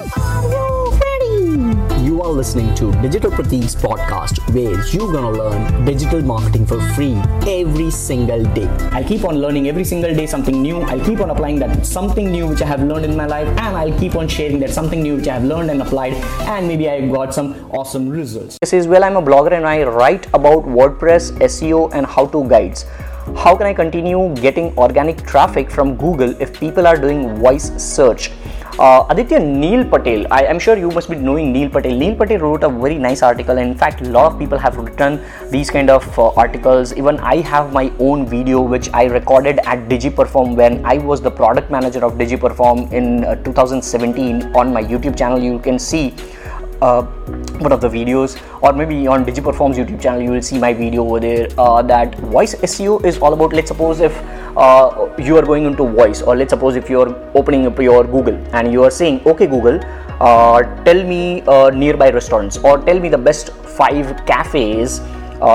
Are you ready? You are listening to Digital Prateek's podcast, where you're gonna learn digital marketing for free every single day. I keep on learning every single day something new. I'll keep on applying that something new which I have learned in my life, and I'll keep on sharing that something new which I have learned and applied, and maybe I got some awesome results. This is, well, I'm a blogger and I write about WordPress, SEO and how-to guides. How can I continue getting organic traffic from Google if people are doing voice search? Neil Patel, I'm sure you must be knowing Neil Patel. Neil Patel wrote a very nice article, and in fact a lot of people have written these kind of articles. Even I have my own video which I recorded at DigiPerform when I was the product manager of DigiPerform in 2017. On my YouTube channel you can see one of the videos, or maybe on DigiPerform's YouTube channel you will see my video over there. That voice SEO is all about, let's suppose if you are going into voice, or let's suppose if you are opening up your Google and you are saying, okay Google, tell me nearby restaurants, or tell me the best 5 cafes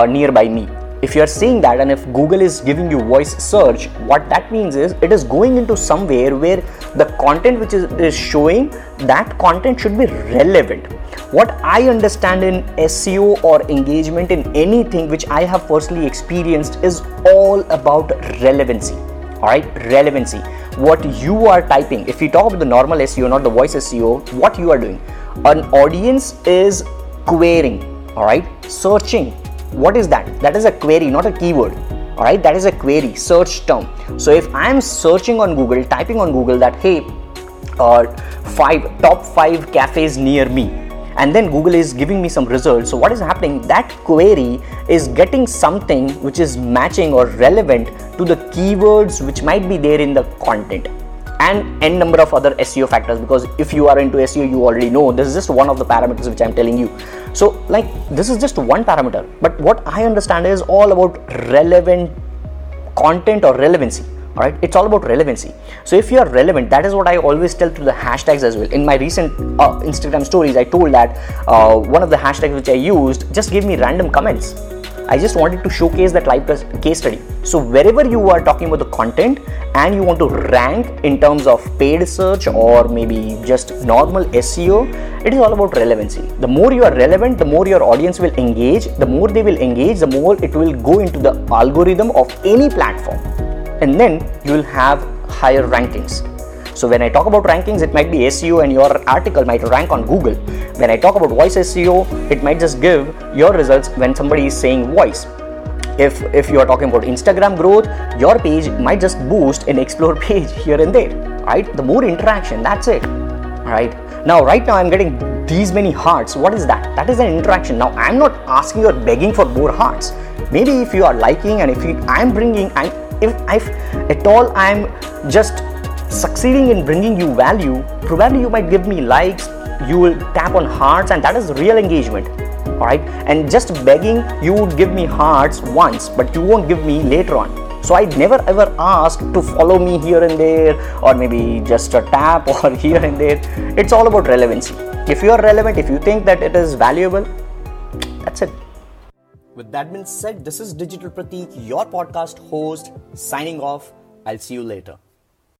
nearby me. If you are saying that, and if Google is giving you voice search, what that means is it is going into somewhere where the content which is showing, that content should be relevant. What I understand in SEO or engagement in anything which I have personally experienced is all about relevancy. Alright, relevancy. What you are typing, if you talk about the normal SEO, not the voice SEO, what you are doing, an audience is querying, alright, searching. What is that? That is a query, not a keyword. All right, that is a query, search term. So if I am searching on Google, typing on Google that, hey, top 5 cafes near me, and then Google is giving me some results. So what is happening? That query is getting something which is matching or relevant to the keywords which might be there in the content, and n number of other SEO factors, because if you are into SEO you already know this is just one of the parameters which I'm telling you. So like this is just one parameter, but what I understand is all about relevant content or relevancy. All right, it's all about relevancy. So if you are relevant, that is what I always tell to the hashtags as well. In my recent Instagram stories I told that one of the hashtags which I used just gave me random comments. I just wanted to showcase that live case study. So wherever you are talking about the content and you want to rank in terms of paid search or maybe just normal SEO, it is all about relevancy. The more you are relevant, the more your audience will engage. The more they will engage, the more it will go into the algorithm of any platform, and then you will have higher rankings. So when I talk about rankings, it might be SEO and your article might rank on Google. When I talk about voice SEO, it might just give your results when somebody is saying voice. If you are talking about Instagram growth, your page might just boost an explore page here and there, right? The more interaction, that's it, right? Now, right now I'm getting these many hearts. What is that? That is an interaction. Now, I'm not asking or begging for more hearts. Maybe if you are liking, and if at all I'm just succeeding in bringing you value, probably you might give me likes, you will tap on hearts, and that is real engagement. All right, and just begging, you would give me hearts once, but you won't give me later on. So I never ever ask to follow me here and there, or maybe just a tap or here and there. It's all about relevancy. If you are relevant, if you think that it is valuable, that's it. With that being said, this is Digital Prateek, your podcast host, signing off. I'll see you later.